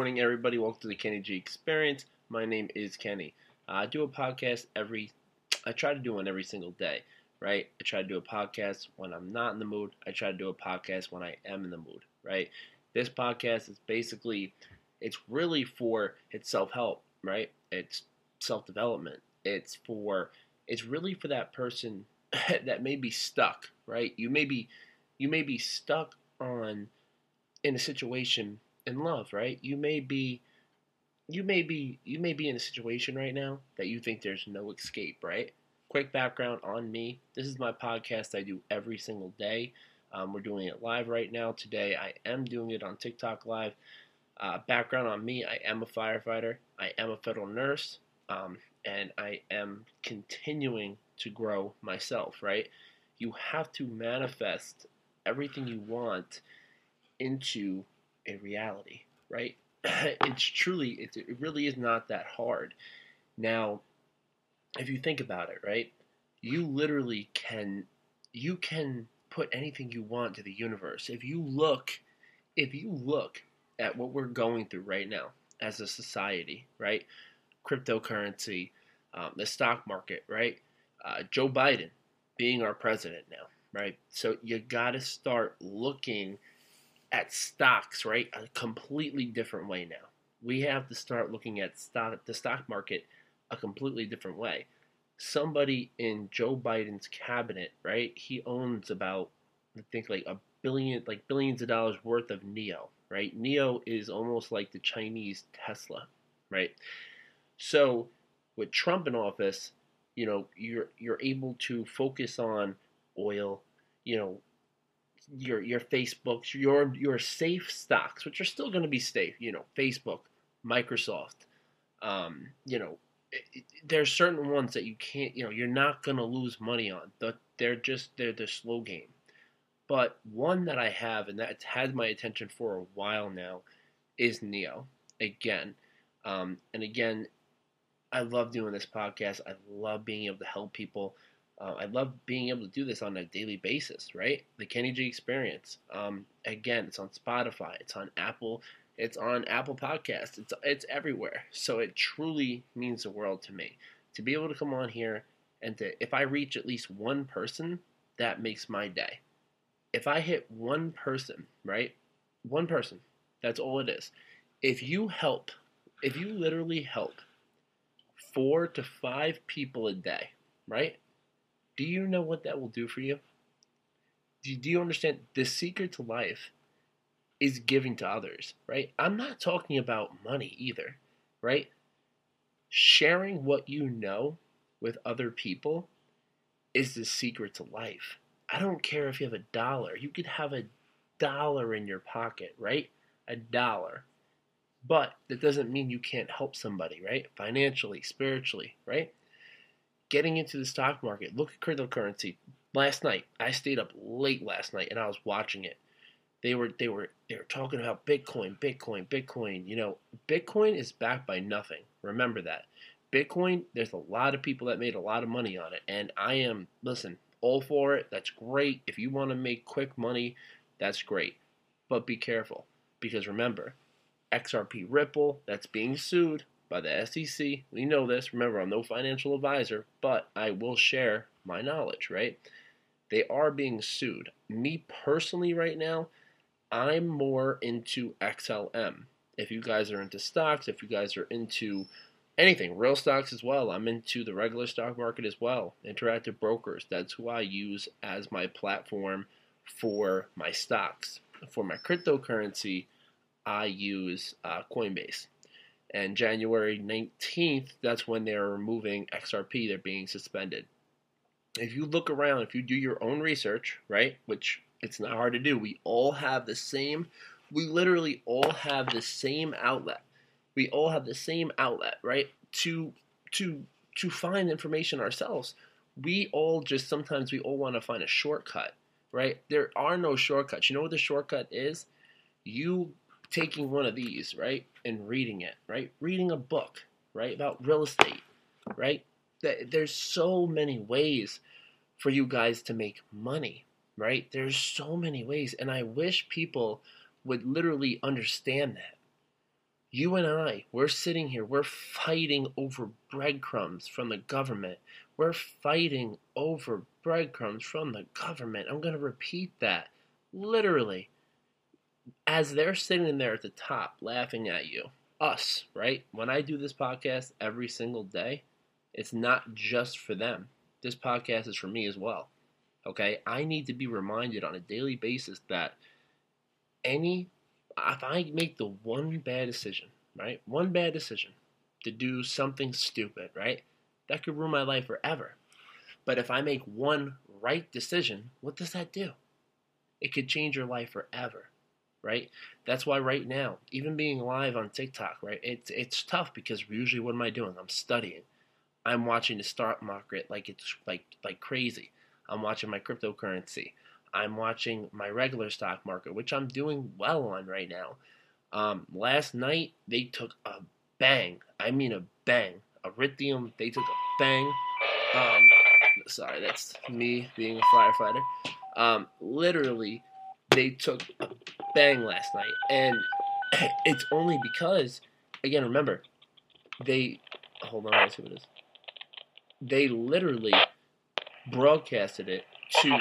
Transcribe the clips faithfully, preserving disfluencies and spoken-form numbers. morning, everybody. Welcome to the Kenny G Experience. My name is Kenny. I do a podcast every, I try to do one every single day, right? I try to do a podcast when I'm not in the mood. I try to do a podcast when I am in the mood, right? This podcast is basically, it's really for, it's self-help, right? It's self-development. It's for, it's really for that person that may be stuck, right? You may be, you may be stuck on, in a situation in love, right? You may be, you may be, you may be in a situation right now that you think there's no escape, right? Quick background on me. This is my podcast I do every single day. Um, we're doing it live right now. Today, I am doing it on TikTok Live. Uh, background on me, I am a firefighter. I am a federal nurse. Um, and I am continuing to grow myself, right? You have to manifest everything you want into a reality, right? It's truly, it's, it really is not that hard. Now, if you think about it, right, you literally can, you can put anything you want to the universe. If you look, if you look at what we're going through right now as a society, right, cryptocurrency, um, the stock market, right, uh, Joe Biden being our president now, right? So you got to start looking at stocks, right, a completely different way now. We have to start looking at stock, the stock market a completely different way. Somebody in Joe Biden's cabinet, right, he owns about, I think, like a billion, like billions of dollars worth of N I O, right? N I O is almost like the Chinese Tesla, right? So with Trump in office, you know, you're you're able to focus on oil, you know, your your Facebooks, your your safe stocks, which are still going to be safe, you know, Facebook, Microsoft, um, you know, it, it, there's certain ones that you can't, you know, you're not going to lose money on. The, they're just, they're the slow game. But one that I have, and that's had my attention for a while now, is N I O, again. Um, and again, I love doing this podcast. I love being able to help people. Uh, I love being able to do this on a daily basis, right? The Kenny G Experience. Um, again, it's on Spotify. It's on Apple. It's on Apple Podcasts. It's it's everywhere. So it truly means the world to me to be able to come on here and to, if I reach at least one person, that makes my day. If I hit one person, right? One person. That's all it is. If you help, if you literally help four to five people a day, right? Do you know what that will do for you? Do, do you understand? The secret to life is giving to others, right? I'm not talking about money either, right? Sharing what you know with other people is the secret to life. I don't care if you have a dollar. You could have a dollar in your pocket, right? A dollar. But that doesn't mean you can't help somebody, right? Financially, spiritually, right? Getting into the stock market. Look at cryptocurrency. Last night, I stayed up late last night and I was watching it. They were they were they were talking about Bitcoin, Bitcoin, Bitcoin. You know, Bitcoin is backed by nothing. Remember that. Bitcoin, there's a lot of people that made a lot of money on it. And I am, listen, all for it. That's great. If you want to make quick money, that's great. But be careful. Because remember, X R P Ripple, that's being sued by the S E C. We know this. Remember, I'm no financial advisor, but I will share my knowledge, right? They are being sued. Me personally right now, I'm more into X L M. If you guys are into stocks, if you guys are into anything, real stocks as well, I'm into the regular stock market as well. Interactive Brokers, that's who I use as my platform for my stocks. For my cryptocurrency, I use uh, Coinbase. And January nineteenth, that's when they're removing X R P. They're being suspended. If you look around, if you do your own research, right, which it's not hard to do. We all have the same, we literally all have the same outlet. We all have the same outlet, right, to to to find information ourselves. We all just, sometimes we all want to find a shortcut, right? There are no shortcuts. You know what the shortcut is? You taking one of these, right, and reading it, right, reading a book, right, about real estate, right? There's so many ways for you guys to make money, right? There's so many ways, and I wish people would literally understand that. You and I, we're sitting here, we're fighting over breadcrumbs from the government. We're fighting over breadcrumbs from the government. I'm going to repeat that. Literally. As they're sitting there at the top laughing at you, us, right? When I do this podcast every single day, it's not just for them. This podcast is for me as well. Okay? I need to be reminded on a daily basis that any... if I make the one bad decision, right, one bad decision to do something stupid, right, that could ruin my life forever. But if I make one right decision, what does that do? It could change your life forever, right? That's why right now, even being live on TikTok, right, it's it's tough because usually what am I doing? I'm studying. I'm watching the stock market like it's like like crazy. I'm watching my cryptocurrency. I'm watching my regular stock market, which I'm doing well on right now. Um, last night, they took a bang. I mean a bang. A Ethereum, they took a bang. Um, sorry, that's me being a firefighter. Um, literally, they took a bang last night. And it's only because, again, remember, they... Hold on, let's see what it is. They literally broadcasted it to...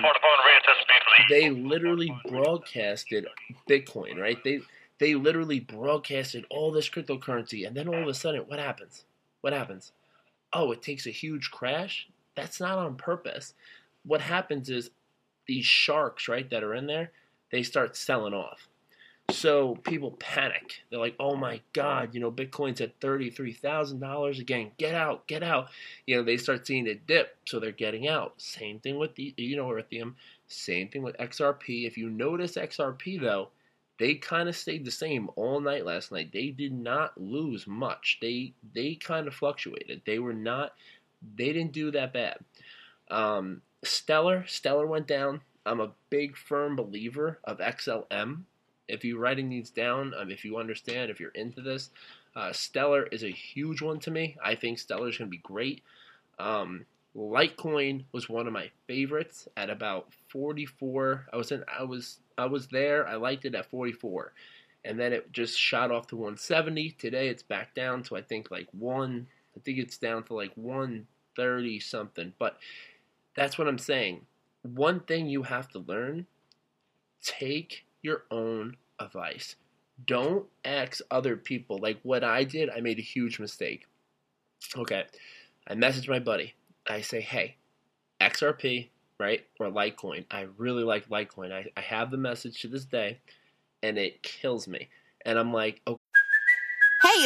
They literally broadcasted Bitcoin, right? They they literally broadcasted all this cryptocurrency, and then all of a sudden, what happens? What happens? Oh, it takes a huge crash? That's not on purpose. What happens is these sharks, right, that are in there, they start selling off. So people panic. They're like, oh, my God, you know, Bitcoin's at thirty-three thousand dollars again. Get out, get out. You know, they start seeing it dip, so they're getting out. Same thing with, the, you know, Ethereum. Same thing with X R P. If you notice X R P, though, they kind of stayed the same all night last night. They did not lose much. They they kind of fluctuated. They were not – they didn't do that bad. Um, Stellar, Stellar went down. I'm a big, firm believer of X L M. If you're writing these down, um, if you understand, if you're into this, uh, Stellar is a huge one to me. I think Stellar is going to be great. Um, Litecoin was one of my favorites at about forty-four. I was in, I was, I was there. I liked it at forty-four, and then it just shot off to one seventy. Today it's back down to I think like one. I think it's down to like one thirty something. But that's what I'm saying. One thing you have to learn: take your own advice. Don't ask other people. Like what I did, I made a huge mistake. Okay, I messaged my buddy. I say, hey, X R P, right, or Litecoin. I really like Litecoin. I, I have the message to this day, and it kills me. And I'm like, okay. Hey,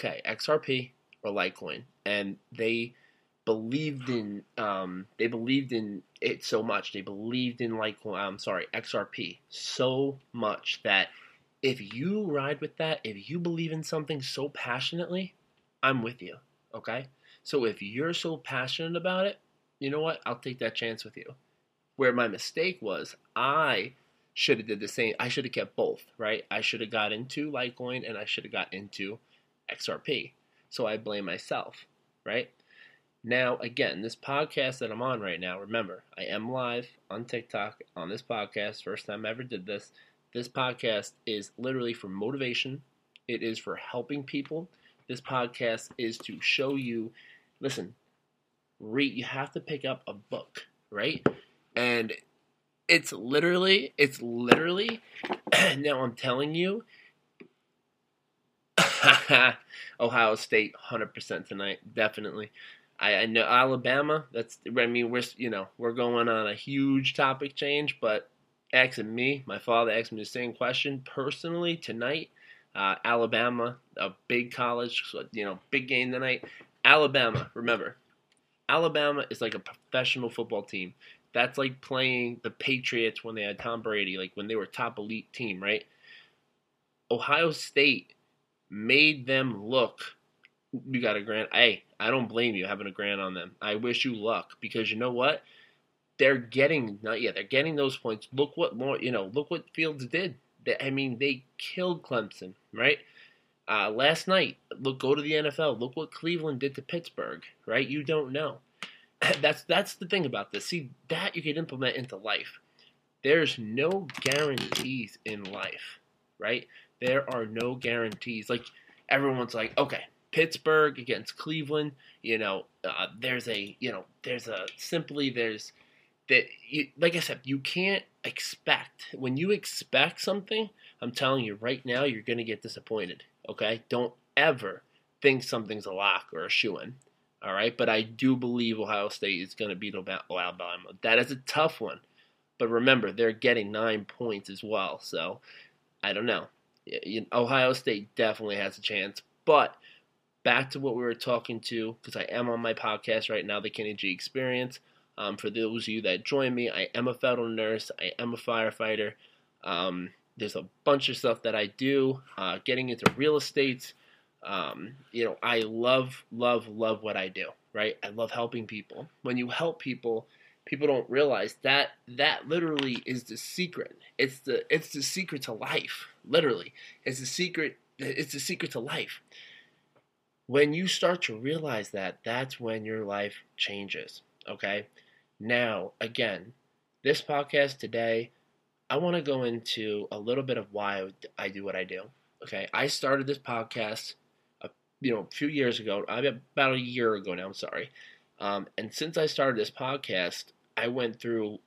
Okay, X R P or Litecoin, and they believed in um, they believed in it so much. They believed in Litecoin. I'm sorry, X R P so much that if you ride with that, if you believe in something so passionately, I'm with you. Okay, so if you're so passionate about it, you know what? I'll take that chance with you. Where my mistake was, I should have did the same. I should have kept both. Right? I should have got into Litecoin, and I should have got into X R P. So I blame myself, right? Now, again, this podcast that I'm on right now, remember, I am live on TikTok on this podcast. First time I ever did this. This podcast is literally for motivation. It is for helping people. This podcast is to show you, listen, read, you have to pick up a book, right? And it's literally, it's literally, now I'm telling you, Ohio State, one hundred percent tonight, definitely. I, I know Alabama. That's I mean we're you know we're going on a huge topic change, but asking me, my father asked me the same question personally tonight. Uh, Alabama, a big college, you know, big game tonight. Alabama, remember, Alabama is like a professional football team. That's like playing the Patriots when they had Tom Brady, like when they were top elite team, right? Ohio State made them look you got a grand. Hey, I don't blame you having a grand on them. I wish you luck, because you know what? They're getting not yeah, they're getting those points. Look what more you know. Look what Fields did. They, I mean, they killed Clemson, right? Uh, last night, look, go to the N F L. Look what Cleveland did to Pittsburgh, right? You don't know. That's that's the thing about this. See, that you can implement into life. There's no guarantees in life, right? There are no guarantees. Like, everyone's like, okay, Pittsburgh against Cleveland. You know, uh, there's a, you know, there's a simply there's that. You, like I said, you can't expect. When you expect something, I'm telling you right now, you're gonna get disappointed. Okay, don't ever think something's a lock or a shoo-in, all right? But I do believe Ohio State is going to beat Alabama. That is a tough one. But remember, they're getting nine points as well, so I don't know. Ohio State definitely has a chance. But back to what we were talking to, because I am on my podcast right now, the Kenny G Experience. Um, for those of you that join me, I am a federal nurse. I am a firefighter. Um... There's a bunch of stuff that I do, uh, getting into real estate. Um, you know, I love, love, love what I do, right? I love helping people. When you help people, people don't realize that that literally is the secret. It's the it's the secret to life, literally. It's the secret. It's the secret to life. When you start to realize that, that's when your life changes, okay? Now, again, this podcast today, I want to go into a little bit of why I do what I do, okay? I started this podcast, a, you know, a few years ago, about a year ago now, I'm sorry, um, and since I started this podcast, I went through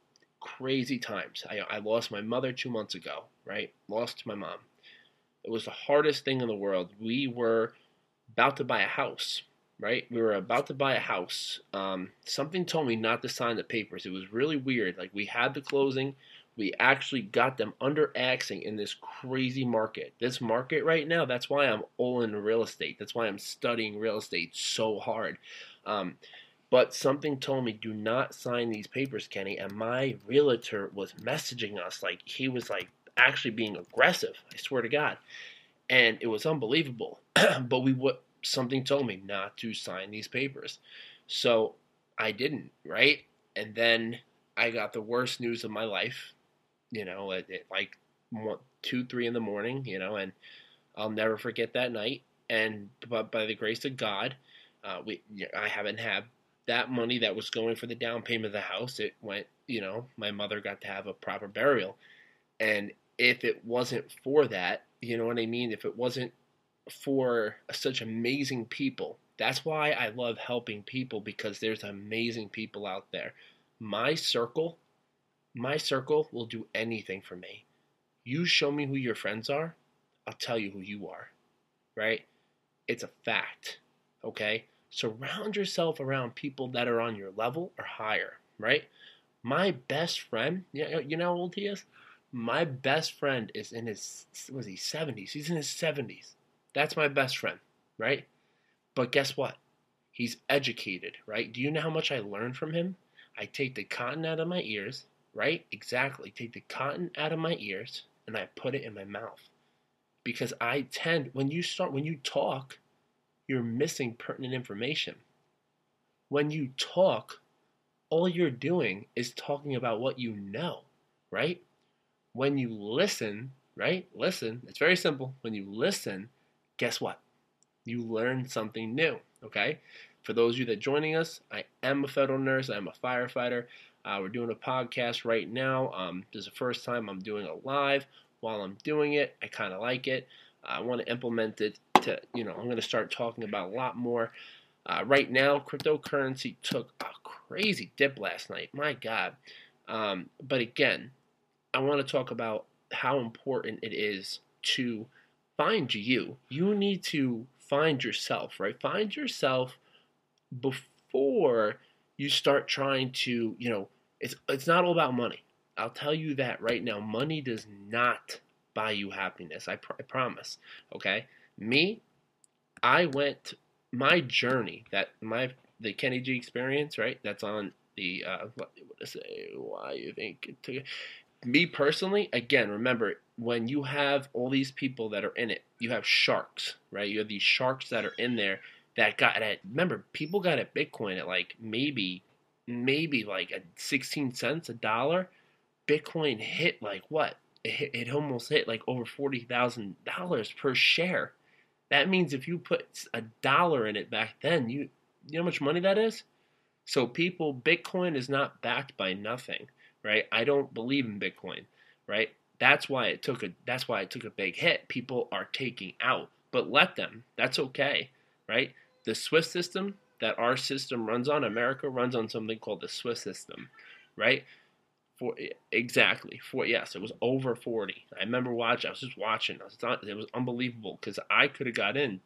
crazy times. I, I lost my mother two months ago, right? Lost my mom. It was the hardest thing in the world. We were about to buy a house, right? We were about to buy a house. Um, something told me not to sign the papers. It was really weird. Like, we had the closing. We actually got them under axing in this crazy market. This market right now, that's why I'm all in real estate. That's why I'm studying real estate so hard. Um, but something told me, do not sign these papers, Kenny. And my realtor was messaging us. Like, he was, like, actually being aggressive. I swear to God. And it was unbelievable. But we w- something told me not to sign these papers. So I didn't, right? And then I got the worst news of my life. You know, at, at like one, two, three in the morning, you know, and I'll never forget that night. And but by the grace of God, uh, we I haven't had that money that was going for the down payment of the house. It went, you know, my mother got to have a proper burial. And if it wasn't for that, you know what I mean? If it wasn't for such amazing people, that's why I love helping people, because there's amazing people out there. My circle, my circle will do anything for me. You show me who your friends are, I'll tell you who you are, right? It's a fact, okay? Surround yourself around people that are on your level or higher, right? My best friend, you know how old he is? My best friend is in his, was he seventies? He's in his seventies. That's my best friend, right? But guess what? He's educated, right? Do you know how much I learned from him? I take the cotton out of my ears, right? Exactly. Take the cotton out of my ears and I put it in my mouth. Because I tend, when you start, when you talk, you're missing pertinent information. When you talk, all you're doing is talking about what you know, right? When you listen, right? Listen, it's very simple. When you listen, guess what? You learn something new, okay? For those of you that are joining us, I am a federal nurse. I am a firefighter. Uh, we're doing a podcast right now. Um, this is the first time I'm doing it live. While I'm doing it, I kind of like it. I want to implement it to, you know, I'm going to start talking about a lot more. Uh, right now, cryptocurrency took a crazy dip last night. My God. Um, but again, I want to talk about how important it is to find you. You need to find yourself, right? Find yourself before you start trying to, you know, it's it's not all about money. I'll tell you that right now. Money does not buy you happiness. I, pr- I promise. Okay, me, I went my journey that my the Kenny G Experience, right? That's on the uh, what what I say? Why you think it took me personally? Again, remember, when you have all these people that are in it, you have sharks, right? You have these sharks that are in there. that got at, remember, people got at Bitcoin at like maybe, maybe like a sixteen cents, a dollar. Bitcoin hit like what? It, hit, it almost hit like over forty thousand dollars per share. That means if you put a dollar in it back then, you, you know how much money that is? So people, Bitcoin is not backed by nothing, right? I don't believe in Bitcoin, right? That's why it took a, that's why it took a big hit. People are taking out, but let them. That's okay, right? The SWIFT system that our system runs on, America runs on something called the SWIFT system, right? For exactly for yes, it was over forty. I remember watching. I was just watching. I was not, it was unbelievable because I could have got in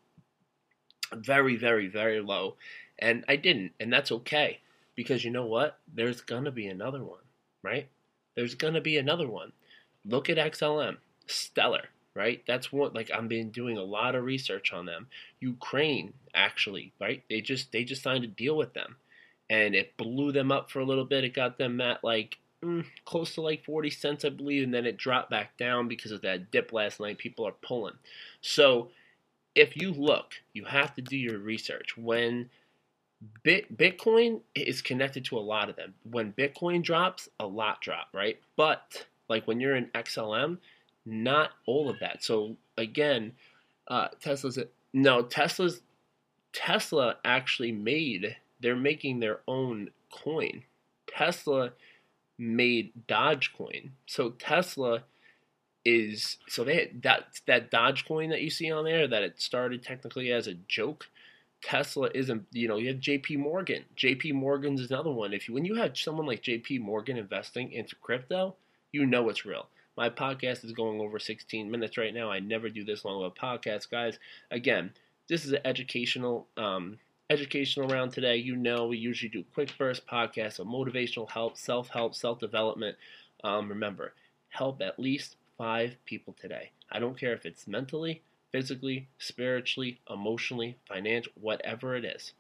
very, very, very low, and I didn't, and that's okay because you know what? There's gonna be another one, right? There's gonna be another one. Look at X L M, Stellar, right? That's what, like, I've been doing a lot of research on them. Ukraine, actually, right? They just they just signed a deal with them, and it blew them up for a little bit. It got them at like. Mm, close to like forty cents, I believe, and then it dropped back down because of that dip last night. People are pulling. So if you look, you have to do your research. When Bit- Bitcoin is connected to a lot of them. When Bitcoin drops, a lot drop, right? But like when you're in X L M, not all of that. So again, uh, Tesla's no Tesla's Tesla actually made. They're making their own coin. Tesla made Dogecoin. So Tesla is, so they had that that Dogecoin that you see on there, that it started technically as a joke. Tesla isn't, you know, you have J P Morgan. J P Morgan's another one. If you, when you have someone like J P Morgan investing into crypto, you know it's real. My podcast is going over sixteen minutes right now. I never do this long of a podcast, guys. Again, this is an educational um Educational round today. You know, we usually do quick burst podcasts of motivational help, self-help, self-development. Um, remember, help at least five people today. I don't care if it's mentally, physically, spiritually, emotionally, financial, whatever it is.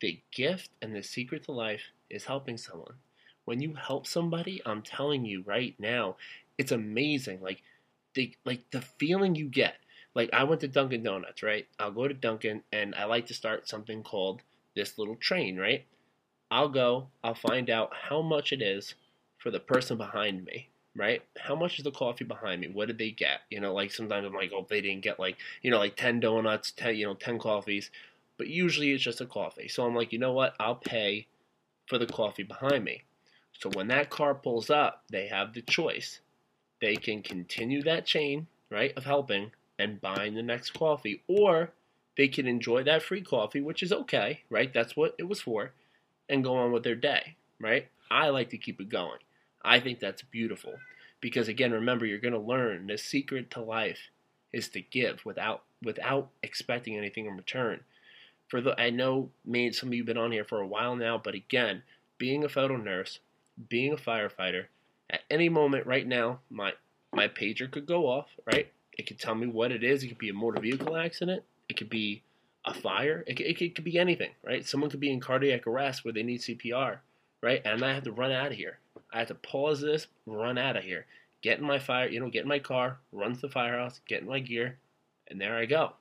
The gift and the secret to life is helping someone. When you help somebody, I'm telling you right now, it's amazing. Like the, like the feeling you get. Like, I went to Dunkin' Donuts, right? I'll go to Dunkin', and I like to start something called this little train, right? I'll go, I'll find out how much it is for the person behind me, right? How much is the coffee behind me? What did they get? You know, like, sometimes I'm like, oh, they didn't get, like, you know, like ten donuts, ten, you know, ten coffees. But usually it's just a coffee. So I'm like, you know what? I'll pay for the coffee behind me. So when that car pulls up, they have the choice. They can continue that chain, right, of helping and buying the next coffee, or they can enjoy that free coffee, which is okay, right? That's what it was for, and go on with their day, right? I like to keep it going. I think that's beautiful because, again, remember, you're going to learn the secret to life is to give without without expecting anything in return. For the, I know many, some of you have been on here for a while now, but again, being a photo nurse, being a firefighter, at any moment right now, my my pager could go off, right? It could tell me what it is. It could be a motor vehicle accident. It could be a fire. It could, it could, it could be anything, right? Someone could be in cardiac arrest where they need C P R, right? And I have to run out of here. I have to pause this, run out of here, get in my fire, you know, get in my car, run to the firehouse, get in my gear, and there I go.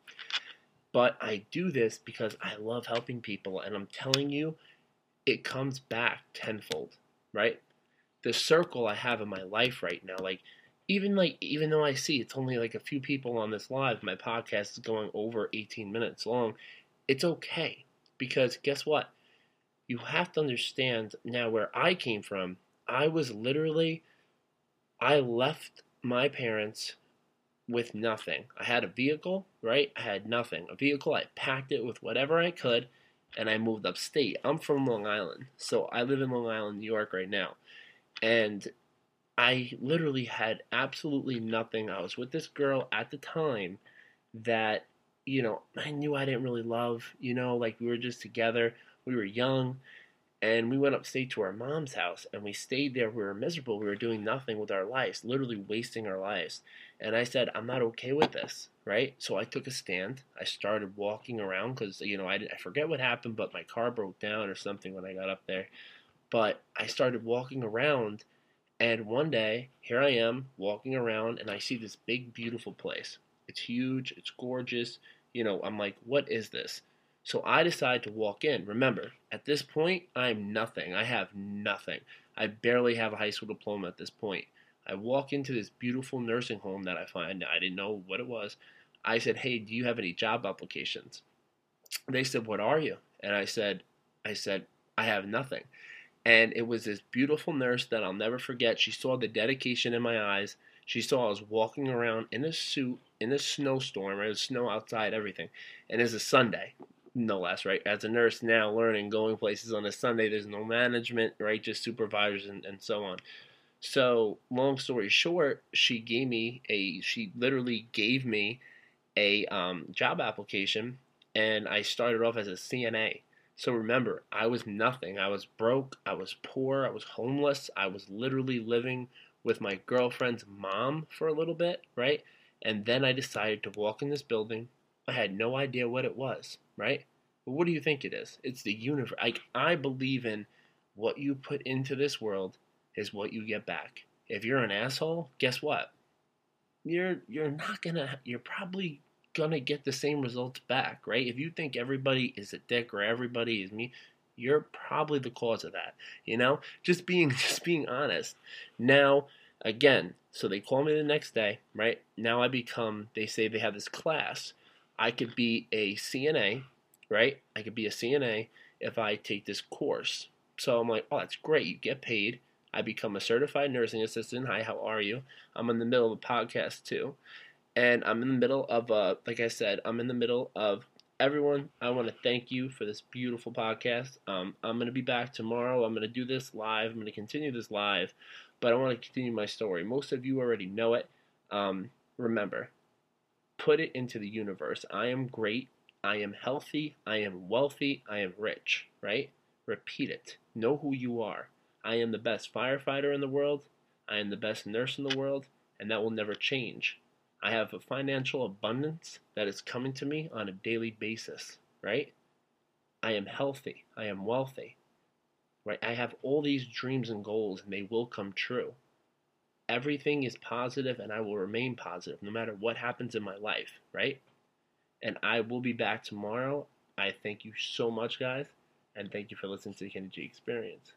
But I do this because I love helping people, and I'm telling you, it comes back tenfold, right? The circle I have in my life right now, like, Even like, even though I see it's only like a few people on this live, my podcast is going over eighteen minutes long, it's okay. Because guess what? You have to understand now where I came from. I was literally, I left my parents with nothing. I had a vehicle, right? I had nothing. A vehicle, I packed it with whatever I could, and I moved upstate. I'm from Long Island, so I live in Long Island, New York right now. And I literally had absolutely nothing. I was with this girl at the time that, you know, I knew I didn't really love, you know, like we were just together. We were young, and we went upstate to our mom's house, and we stayed there. We were miserable. We were doing nothing with our lives, literally wasting our lives. And I said, I'm not okay with this, right? So I took a stand. I started walking around because, you know, I, I forget what happened, but my car broke down or something when I got up there. But I started walking around. And one day, here I am walking around, and I see this big, beautiful place. It's huge. It's gorgeous. You know, I'm like, what is this? So I decide to walk in. Remember, at this point, I'm nothing. I have nothing. I barely have a high school diploma at this point. I walk into this beautiful nursing home that I find. I didn't know what it was. I said, hey, do you have any job applications? They said, what are you? And I said, I said, I have nothing. And it was this beautiful nurse that I'll never forget. She saw the dedication in my eyes. She saw I was walking around in a suit, in a snowstorm, right? There's snow outside, everything. And it's a Sunday, no less, right? As a nurse now learning, going places on a Sunday, there's no management, right? Just supervisors and, and so on. So long story short, she gave me a, she literally gave me a um, job application, and I started off as a C N A. So remember, I was nothing. I was broke. I was poor. I was homeless. I was literally living with my girlfriend's mom for a little bit, right? And then I decided to walk in this building. I had no idea what it was, right? But what do you think it is? It's the universe. I, I believe in what you put into this world is what you get back. If you're an asshole, guess what? You're you're not gonna. You're probably gonna get the same results back, right? If you think everybody is a dick or everybody is me, you're probably the cause of that. You know, just being just being honest. Now, again, so they call me the next day, right? Now I become. They say they have this class. I could be a C N A, right? I could be a C N A if I take this course. So I'm like, oh, that's great. You get paid. I become a certified nursing assistant. Hi, how are you? I'm in the middle of a podcast too. And I'm in the middle of, uh, like I said, I'm in the middle of everyone. I want to thank you for this beautiful podcast. Um, I'm going to be back tomorrow. I'm going to do this live. I'm going to continue this live. But I want to continue my story. Most of you already know it. Um, remember, put it into the universe. I am great. I am healthy. I am wealthy. I am rich, right? Repeat it. Know who you are. I am the best firefighter in the world. I am the best nurse in the world, and that will never change. I have a financial abundance that is coming to me on a daily basis, right? I am healthy. I am wealthy, right? I have all these dreams and goals, and they will come true. Everything is positive, and I will remain positive no matter what happens in my life, right? And I will be back tomorrow. I thank you so much, guys, and thank you for listening to the Kenny G Experience.